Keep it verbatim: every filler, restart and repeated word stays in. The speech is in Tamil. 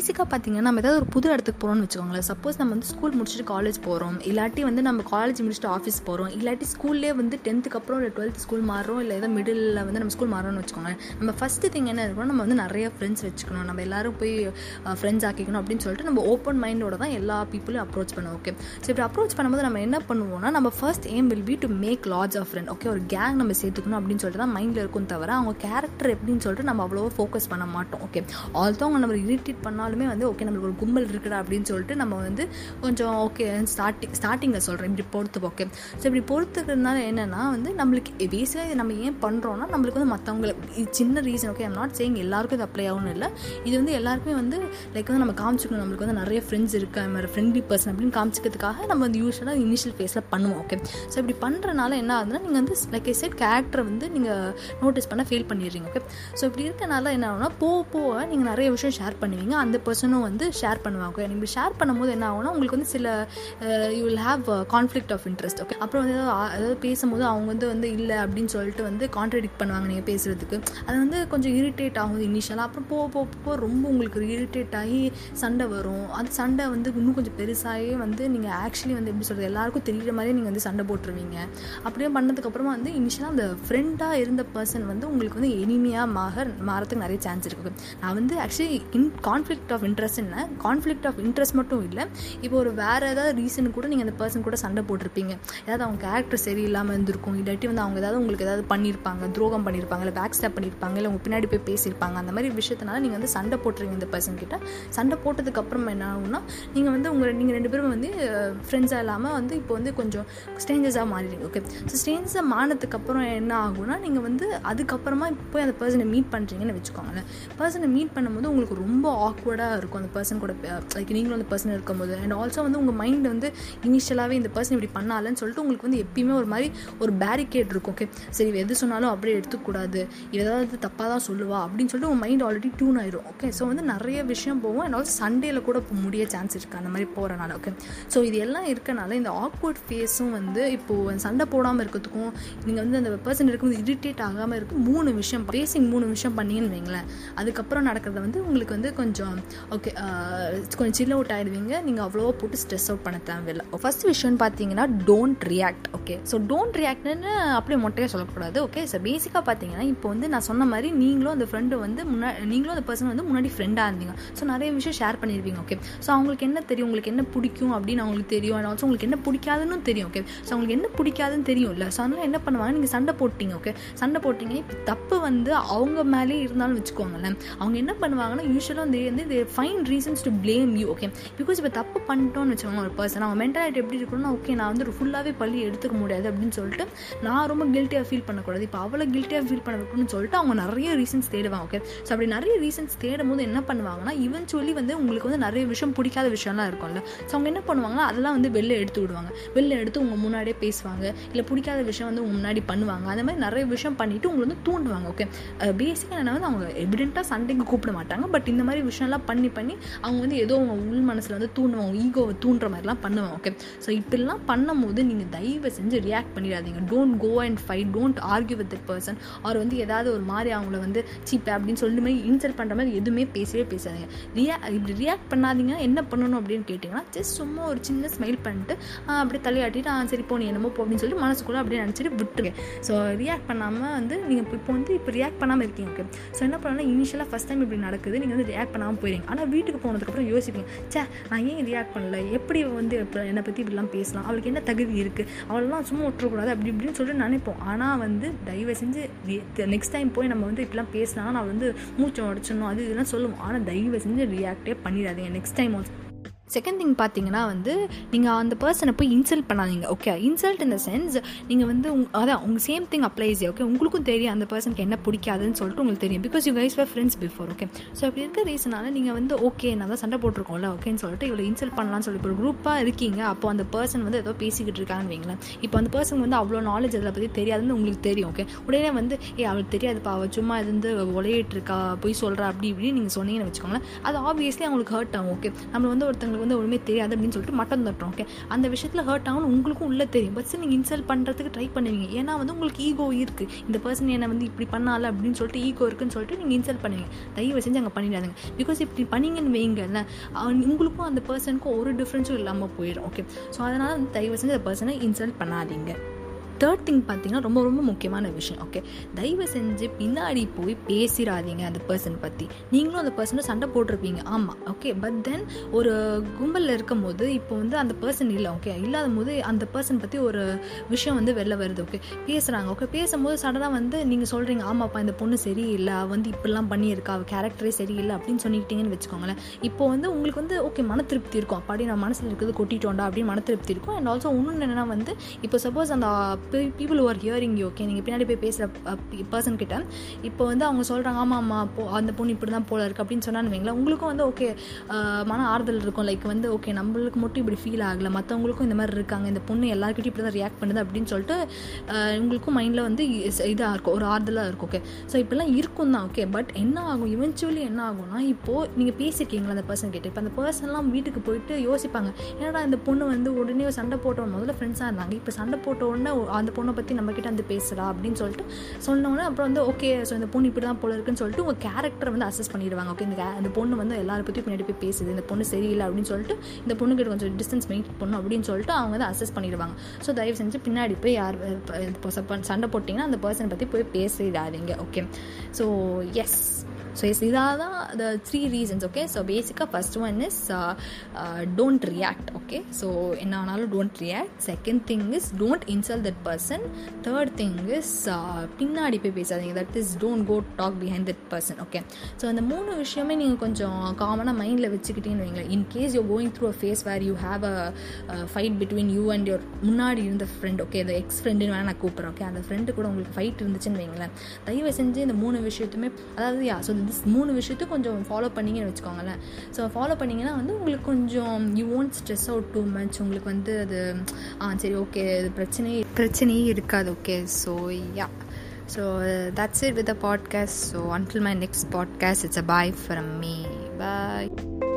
பேசிக்காக பார்த்திங்கன்னா நம்ம ஏதாவது ஒரு புது இடத்துக்கு போகிறோம்னு வச்சுக்கோங்களேன். சப்போஸ் நம்ம வந்து ஸ்கூல் முடிச்சுட்டு காலேஜ் போகிறோம், இல்லாட்டி வந்து நம்ம காலேஜ் முடிச்சுட்டு ஆஃபீஸ் போகிறோம், இல்லாட்டி ஸ்கூல்லே வந்து டென்த்துக்கு அப்புறம் இல்லை டுவெல்த் ஸ்கூல் மாறுறோம், இல்லை ஏதாவது மிடில் வந்து நம்ம ஸ்கூல் மாறோம்னு வச்சுக்கோங்க. நம்ம ஃபஸ்ட்டு திங் என்ன இருக்கணும், நம்ம வந்து நிறைய ஃப்ரெண்ட்ஸ் வச்சுக்கணும், நம்ம எல்லோரும் போய் ஃப்ரெண்ட்ஸ் ஆக்கிக்கணும் அப்படின்னு சொல்லிட்டு நம்ம ஓப்பன் மைண்டோட தான் எல்லா பீப்புளையும் அப்ரோச் பண்ணுவோம். ஓகே, ஸோ இப்படி அப்ரோச் பண்ணும்போது நம்ம என்ன பண்ணுவோம்னா, நம்ம first aim will be to make lots of friend. Okay, ஒரு கேங் நம்ம சேர்த்துக்கணும் அப்படின்னு சொல்லிட்டு தான் மைண்டில் இருக்கும், தவிர அவங்க கேரக்டர் எப்படின்னு சொல்லிட்டு நம்ம அவ்வளோ ஃபோக்கஸ் பண்ண மாட்டோம். ஓகே, ஆல்தோ அவங்க நம்ம இரிட்டேட் பண்ணாலுமே வந்து ஓகே நம்மளுக்கு ஒரு கும்பல் இருக்குடா அப்படின்னு சொல்லிட்டு நம்ம வந்து கொஞ்சம் ஓகே ஸ்டார்டிங் ஸ்டார்டிங்கை சொல்கிறேன் இப்படி பொறுத்து. ஓகே, ஸோ இப்படி பொறுத்துக்கிறதுனால என்னென்னா வந்து நம்மளுக்கு பேசிக்காக நம்ம ஏன் பண்ணுறோன்னா நம்மளுக்கு வந்து மற்றவங்களுக்கு சின்ன reason. Okay, I'm not saying எல்லாருக்கும் இது அப்ளை ஆகணும், இல்லை இது வந்து எல்லாருக்குமே வந்து லைக் வந்து நம்ம காமிச்சிக்கணும் நம்மளுக்கு வந்து நிறைய ஃப்ரெண்ட்ஸ் இருக்குது, அது மாதிரி ஃப்ரெண்ட்லி பர்சன் அப்படின்னு காமிச்சிக்கிறதுக்காக நம்ம வந்து யூஸ்வலாக இனிஷியல் ஃபேஸில் பண்ணுவோம். ஓகே, ஸோ இப்படி பண்ணுறனால என்ன ஆகுதுன்னா நீங்கள் வந்து லைக் ஐ செட் கேரக்டரை வந்து நீங்கள் நோட்டீஸ் பண்ண ஃபீல் பண்ணிடுறீங்க. ஓகே, ஸோ இப்படி இருக்கனால என்ன ஆகுனா போக போக நீங்கள் நிறைய விஷயம் ஷேர் பண்ணுவீங்க, அந்த பர்சனும் வந்து ஷேர் பண்ணுவாங்க. ஓகே, நீங்கள் ஷேர் பண்ணும்போது என்ன ஆகும்னா உங்களுக்கு வந்து சில you will have conflict of interest. Okay, அப்புறம் வந்து அதாவது பேசும்போது அவங்க வந்து வந்து இல்லை அப்படின்னு சொல்லிட்டு வந்து கான்ட்ராடிக்ட் பண்ணுவாங்க நீங்கள் பேசுகிறதுக்கு, அது வந்து கொஞ்சம் இரிட்டேட் ஆகும் இனிஷியலாக. அப்புறம் போக போக போக ரொம்ப உங்களுக்கு இரிட்டேட் ஆகி சண்டை வரும். அந்த சண்டை வந்து இன்னும் கொஞ்சம் பெருசாகவே வந்து நீங்கள் ஆக்சுவலி வந்து எப்படி சொல்கிறது எல்லாேருக்கும் தெரிகிற மாதிரியே நீங்கள் வந்து சண்டை போட்டுருவீங்க. அப்படியே பண்ணதுக்கப்புறமா வந்து இனிஷியலாக அந்த ஃப்ரெண்டாக இருந்த பர்சன் வந்து உங்களுக்கு வந்து எளிமையாக மாற மாறத்துக்கு நிறைய சான்ஸ் இருக்குது. நான் வந்து actually in conflict of interest என்ன கான்ஃப்ளிக்ட் ஆஃப் இன்ட்ரெஸ்ட் மட்டும் இல்லை, இப்போ ஒரு வேறு ஏதாவது ரீசன் கூட நீங்கள் அந்த பர்சன் கூட சண்டை போட்டிருப்பீங்க, ஏதாவது அவங்க கேரக்டர் சரியில்லாமல் இருந்திருக்கும், இல்லாட்டி வந்து அவங்க ஏதாவது உங்களுக்கு ஏதாவது பண்ணியிருப்பாங்க, துரோகம் பண்ணியிருப்பாங்க, இல்லை பேக் ஸ்டாப் பண்ணியிருப்பாங்க, இல்லை உங்கள் பின்னாடி போய் பேசியிருப்பாங்க. அந்த மாதிரி விஷயத்தினால நீங்கள் வந்து சண்டை போட்டுருங்க இந்த பர்சன் கிட்ட. சண்டை போட்டதுக்கப்புறம் என்ன ஆகும்னா நீங்கள் வந்து உங்கள் நீங்கள் ரெண்டு பேரும் வந்து ஃப்ரெண்ட்ஸாக இல்லாமல் வந்து இப்போ வந்து கொஞ்சம் ஸ்ட்ரேஞ்சர்ஸாக மாறிடுங்க. ஓகே, ஸோ ஸ்ட்ரேஞ்சர்ஸாக மாறினதுக்கப்புறம் என்ன ஆகும்னா நீங்கள் வந்து அதுக்கப்புறமா இப்போ அந்த பர்சனை மீட் பண்ணுறீங்கன்னு வச்சுக்கோங்களேன். பர்சனை மீட் பண்ணும்போது உங்களுக்கு ரொம்ப ஆக்வர்டாக இருக்கும் அந்த பர்சன் கூட, லைக் நீங்களும் அந்த பர்சன் இருக்கும்போது. அண்ட் ஆல்சோ வந்து உங்கள் மைண்ட் வந்து இனிஷியலாகவே இந்த பர்சன் இப்படி பண்ணாலன்னு சொல்லிட்டு உங்களுக்கு வந்து எப்பயுமே ஒரு மாதிரி ஒரு பேரிகேட் இருக்கும். ஓகே, சரி எது சொன்னாலும் அப்படியே எடுத்துக்கூடாது, ஏதாவது தப்பாக தான் சொல்லுவா அப்படின்னு சொல்லிட்டு உங்கள் மைண்ட் ஆல்ரெடி டியூன் ஆயிடும். ஓகே, ஸோ வந்து நிறைய விஷயம் போகும். அண்ட் ஆல்சோ சண்டேயில் கூட முடிய சான்ஸ் இருக்குது அந்த மாதிரி போகிறனால. ஓகே, ஸோ இது எல்லாம் இருக்கனால இந்த ஆக்வர்ட் ஃபேஸும் வந்து இப்போது சண்டை போடாமல் இருக்கிறதுக்கும் நீங்கள் வந்து அந்த பர்சன் இருக்கும்போது இரிட்டேட் ஆகாமல் இருக்கும் மூணு விஷயம் பேசிங் மூணு விஷயம் பண்ணிங்கன்னு வைங்களேன், அதுக்கப்புறம் நடக்கிறத வந்து உங்களுக்கு வந்து கொஞ்சம் ஓகே கொஞ்சம் சில் அவுட் ஆகிடுவீங்க. நீங்கள் அவ்வளோவா போட்டு ஸ்ட்ரெஸ் அவுட் பண்ண தேவையில்லை. ஃபஸ்ட் விஷயம்னு பார்த்தீங்கன்னா don't react. Okay, so don't ரியாக்ட்னு அப்படியே மொட்டையாக சொல்லக்கூடாது. ஓகே, ஸோ பேசிக்காக பார்த்தீங்கன்னா இப்போ வந்து நான் சொன்ன மாதிரி நீங்களும் அந்த ஃப்ரெண்டு வந்து முன்னாடி நீங்களும் அந்த பர்சன் வந்து முன்னாடி ஃப்ரெண்டாக இருந்தீங்க. ஸோ நிறைய விஷயம் ஷேர் பண்ணியிருப்பீங்க. ஓகே, ஸோ அவங்களுக்கு என்ன தெரியும், உங்களுக்கு என்ன பிடிக்கும் அப்படின்னு அவங்களுக்கு தெரியும். அண்ட் ஆல்சோ உங்களுக்கு என்ன பிடிக்காதுன்னு தெரியும். ஓகே, ஸோ அவங்களுக்கு என்ன பிடிக்காதுன்னு தெரியும் இல்லை, ஸோ அதனால் என்ன பண்ணுவாங்க, நீங்கள் சண்டை போட்டிங்க. ஓகே, சண்டை போட்டிங்க, இப்போ தப்பு வந்து அவங்க மேலே இருந்தாலும் வச்சுக்கோங்களேன், அவங்க என்ன பண்ணுவாங்கன்னா யூஸ்வலாக வந்து வந்து இது fine reasons to blame you. Okay, because இப்போ தப்பு பண்ணிட்டோன்னு வச்சுக்கோங்க ஒரு பர்சன், அவங்க மென்டாலிட்டி எப்படி இருக்கணும்னா ஓகே நான் வந்து ஃபுல்லாகவே பள்ளி எடுத்துக்க முடியாது அப்படின்னு சொல்லிட்டு நான் ரொம்ப கில்ட்டியாக ஃபீல் பண்ணக்கூடாது, இப்போ அவ்வளோ கில்ட்டியாக ஃபீல் பண்ண வைக்கணும்னு சொல்லிட்டு அவங்க நிறைய ரீசன்ஸ் தேடுவாங்க. ஓகே, ஸோ அப்படி நிறைய ரீசன்ஸ் தேடும் போது என்ன பண்ணுவாங்கன்னா இவென்ச்சுவலி வந்து உங்களுக்கு வந்து நிறைய விஷயம் பிடிக்காத விஷயம்லாம் இருக்கும்ல, ஸோ அவங்க என்ன பண்ணுவாங்கன்னா அதெல்லாம் வந்து வெளில எடுத்து விடுவாங்க, வெளில எடுத்து உங்கள் முன்னாடியே பேசுவாங்க, இல்லை பிடிக்காத விஷயம் வந்து உங்கள் முன்னாடி பண்ணுவாங்க, அந்த மாதிரி நிறைய விஷயம் பண்ணிவிட்டு உங்களை வந்து தூண்டுவாங்க. ஓகே, பேசிக்காக என்ன வந்து அவங்க எவிடென்ட்டாக சண்டைக்கு கூப்பிட மாட்டாங்க, பட் இந்த மாதிரி விஷயம்லாம் பண்ணி பண்ணி அவங்க வந்து ஏதோ அவங்க உள் மனசில் வந்து தூண்டுவாங்க, ஈகோவை தூண்டுற மாதிரிலாம் பண்ணுவாங்க. ஓகே, ஸோ இப்படிலாம் பண்ணும் போது நீங்கள் தயவு செஞ்சு ரியாக்ட் பண்ணிடாதீங்க. Don't go and fight, don't argue with that person, அவர் வந்து ஏதாவது ஒரு மாதிரி அவங்கள வந்து சீப்பே அப்படின்னு சொல்லி மாதிரி இன்சல்ட் பண்ணுற மாதிரி எதுவுமே பேசவே பேசாதீங்க. ரியா இப்படி ரியாக்ட் பண்ணாதீங்க. என்ன பண்ணணும் அப்படின்னு கேட்டிங்கன்னா ஜஸ்ட் சும்மா ஒரு சின்ன ஸ்மைல் பண்ணிட்டு அப்படியே தலையாட்டிட்டு ஆ சரி போ நீ என்னமோ போ அப்படின்னு சொல்லிட்டு மனசுக்குள்ளே அப்படியே நினச்சிட்டு விட்டுருங்க. ஸோ ரியாக்ட் பண்ணாமல் வந்து நீங்கள் இப்போ வந்து இப்போ ரியாக்ட் பண்ணாமல் இருக்கீங்க. ஓகே, ஸோ என்ன பண்ணணும்னா இனிஷியலாக ஃபஸ்ட் டைம் இப்படி நடக்குது நீங்கள் வந்து ரியாக்ட் பண்ணாமல் போயிடுங்க. ஆனால் வீட்டுக்கு போனதுக்கப்புறம் யோசிப்பீங்க, சே நான் ஏன் ரியாக்ட் பண்ணல, எப்படி வந்து என்னை பற்றி இப்படிலாம் பேசலாம், அவளுக்கு என்ன தகுதி இருக்குது, அவளெல்லாம் சும்மா விட்டுறக்கூடாது அப்படி இப்படின்னு சொல்லிட்டு நினைப்போம். ஆனால் வந்து தயவு செஞ்சு நெக்ஸ்ட் டைம் போய் நம்ம வந்து இப்படிலாம் பேசலாம், நான் வந்து மூச்சை உடச்சிடணும் அது இதெல்லாம் சொல்லுவோம். ஆனால் தயவு செஞ்சு ரியாக்டே பண்ணிடாதீங்க நெக்ஸ்ட் டைம். செகண்ட் திங் பார்த்தீங்கன்னா வந்து நீங்கள் அந்த பர்சனை போய் இன்சல்ட் பண்ணாதீங்க. Okay, insult in the sense நீங்கள் வந்து உங் அதான் உங்கள் சேம் திங் அப்ளைஸ். ஓகே, உங்களுக்கும் தெரியும் அந்த பர்சனுக்கு என்ன பிடிக்காதுன்னு சொல்லிட்டு உங்களுக்கு தெரியும், because you guys were friends before. Okay, so அப்படி இருக்க ரீசனால நீங்கள் வந்து ஓகே நான் தான் சண்டை போட்டிருக்கோம்ல ஓகேன்னு சொல்லிட்டு இவ்வளோ இன்சல்ட் பண்ணலாம்னு சொல்லி இப்போ ஒரு குரூப்பாக இருக்கீங்க. அப்போ அந்த பர்சன் வந்து ஏதோ பேசிக்கிட்டு இருக்காங்கன்னு வைங்களேன். இப்போ அந்த பர்சன் வந்து அவ்வளோ நாலேஜ் அதை பற்றி தெரியாதுன்னு உங்களுக்கு தெரியும். ஓகே, உடனே வந்து ஏ அவளுக்கு தெரியாதுப்பா அவள் சும்மா இது வந்து உலையிட்டு இருக்கா போய் சொல்கிறா அப்படி இப்படின்னு நீங்கள் சொன்னீங்கன்னு வச்சுக்கோங்களேன், அது ஆப்வியஸ்லி அவங்களுக்கு ஹர்ட் ஆகும். ஓகே, நம்ம வந்து ஒருத்தவங்க உங்களுக்கு வந்து ஒன்றுமே தெரியாது அப்படின்னு சொல்லிட்டு மட்டம் தட்டுறோம். ஓகே, அந்த விஷயத்தில் ஹர்ட் ஆகும் உங்களுக்கும் உள்ளே தெரியும். பட் நீங்கள் இன்சல்ட் பண்ணுறதுக்கு ட்ரை பண்ணுவீங்க. ஏன்னா வந்து உங்களுக்கு ஈகோ இருக்குது, இந்த பர்சன் என்னை வந்து இப்படி பண்ணால அப்படின்னு சொல்லிட்டு ஈகோ இருக்குன்னு சொல்லிட்டு நீங்கள் இன்சல்ட் பண்ணுவீங்க. தயவு செஞ்சு அங்கே பண்ணிடாதுங்க. பிகாஸ் இப்படி பண்ணிங்கன்னு வைங்கல்ல, உங்களுக்கும் அந்த பர்சனுக்கும் ஒரு டிஃப்ரென்ஸும் இல்லாமல் போயிடும். ஓகே, ஸோ அதனால் வந்து தயவு செஞ்சு அந்த பர்சனை இன்சல்ட் பண்ணாதீங்க. தேர்ட் திங் பார்த்தீங்கன்னா ரொம்ப ரொம்ப முக்கியமான விஷயம். ஓகே, தயவு செஞ்சு பின்னாடி போய் பேசிடாதீங்க அந்த பர்சன் பற்றி. நீங்களும் அந்த பர்சனை சண்டை போட்டிருப்பீங்க, ஆமாம், ஓகே. பட் தென் ஒரு கும்பலில் இருக்கும் போது இப்போ வந்து அந்த பர்சன் இல்லை, ஓகே, இல்லாத போது அந்த பர்சன் பற்றி ஒரு விஷயம் வந்து வெளில வருது. ஓகே, பேசுகிறாங்க. ஓகே, பேசும்போது சடனாக வந்து நீங்கள் சொல்கிறீங்க, ஆமாப்பா இந்த பொண்ணு சரியில்லை, அவள் வந்து இப்படிலாம் பண்ணியிருக்கா, அவள் கேரக்டரே சரியில்லை அப்படின்னு சொல்லிக்கிட்டீங்கன்னு வச்சுக்கோங்களேன். இப்போ வந்து உங்களுக்கு வந்து ஓகே மன திருப்தி இருக்கும், அப்படி நான் மனசில் இருக்குது கொட்டிட்டோண்டா அப்படின்னு மன திருப்தி இருக்கும். அண்ட் ஆல்சோ இன்னொன்று என்னென்னா வந்து இப்போ சப்போஸ் அந்த people who are hearing you, okay, நீங்கள் பின்னாடி போய் பேசுகிற பர்சன் கிட்ட இப்போ வந்து அவங்க சொல்கிறாங்க, ஆமாம் ஆமாம் போ அந்த பொண்ணு இப்படி தான் போல இருக்குது அப்படின்னு சொன்னான்னு வைங்களா, உங்களுக்கும் வந்து ஓகே மன ஆறுதல் இருக்கும். லைக் வந்து ஓகே நம்மளுக்கு மட்டும் இப்படி ஃபீல் ஆகலை, மற்றவங்களுக்கும் இந்த மாதிரி இருக்காங்க, இந்த பொண்ணு எல்லாருக்கிட்டையும் இப்படி தான் ரியாக்ட் பண்ணுது அப்படின்னு சொல்லிட்டு உங்களுக்கும் மைண்டில் வந்து இதாக இருக்கும், ஒரு ஆறுதலாக இருக்கும். ஓகே, ஸோ இப்போலாம் இருக்கும் தான். ஓகே, பட் என்ன ஆகும் இவென்ச்சுவலி என்ன ஆகும்னா, இப்போது நீங்கள் பேசியிருக்கீங்களா அந்த பர்சன் கிட்ட, இப்போ அந்த பர்சன்லாம் வீட்டுக்கு போயிட்டு யோசிப்பாங்க, ஏன்னா இந்த பொண்ணு வந்து உடனே சண்டை போட்ட முதல்ல ஃப்ரெண்ட்ஸாக இருந்தாங்க, இப்போ சண்டை போட்ட உடனே அந்த பொண்ணை பற்றி நம்மக்கிட்ட வந்து பேசுகிறா அப்படின்னு சொல்லிட்டு சொன்னோன்னே அப்புறம் வந்து ஓகே ஸோ இந்த பொண்ணு இப்படி தான் போல இருக்குன்னு சொல்லிட்டு உங்கள் கேரக்டரை வந்து அசஸ் பண்ணிடுவாங்க. ஓகே, இந்த அந்த பொண்ணு வந்து எல்லாரும் பற்றியும் பின்னாடி போய் பேசுது, இந்த பொண்ணு சரியில்லை அப்படின்னு சொல்லிட்டு இந்த பொண்ணுக்கிட்ட கொஞ்சம் டிஸ்டன்ஸ் மெயின்டைன் பண்ணும் அப்படின்னு சொல்லிட்டு அவங்க வந்து அசஸ் பண்ணிடுவாங்க. ஸோ தயவு செஞ்சு பின்னாடி போய் யார் சண்டை போட்டிங்கன்னா அந்த பர்சனை பற்றி போய் பேசிடாதீங்க. Okay, so yes so yes இதாக தான் the three reasons. Okay, so பேசிக்காக first one is don't react. Okay, so என்ன ஆனாலும் don't react. Second thing is don't insult that person. Third thing is பின்னாடி போய் பேசாதீங்க, that is don't go talk behind that person. Okay, so அந்த மூணு விஷயமே நீங்கள் கொஞ்சம் காமனாக மைண்டில் வச்சுக்கிட்டேன்னு வைங்களேன். In case you going through a phase where you have a fight between you and your முன்னாடி இருந்த ஃப்ரெண்ட், ஓகே அந்த எக்ஸ் ஃப்ரெண்டுன்னு வேணால் நான் கூப்பிட்றேன். ஓகே, அந்த ஃப்ரெண்டு கூட உங்களுக்கு ஃபைட் இருந்துச்சுன்னு வைங்களேன், தயவு செஞ்சு இந்த மூணு விஷயத்துமே அதாவது யா ஸோ மூணு விஷயத்தையும் கொஞ்சம் ஃபாலோ பண்ணிங்கன்னு வச்சுக்கோங்களேன். ஸோ ஃபாலோ பண்ணிங்கன்னா வந்து உங்களுக்கு கொஞ்சம் you won't stress out too much. உங்களுக்கு வந்து அது ஆ சரி ஓகே இது பிரச்சனையே பிரச்சனையே இருக்காது. Okay, so yeah so that's it with a podcast. So until my next podcast, it's a bye from me. Bye.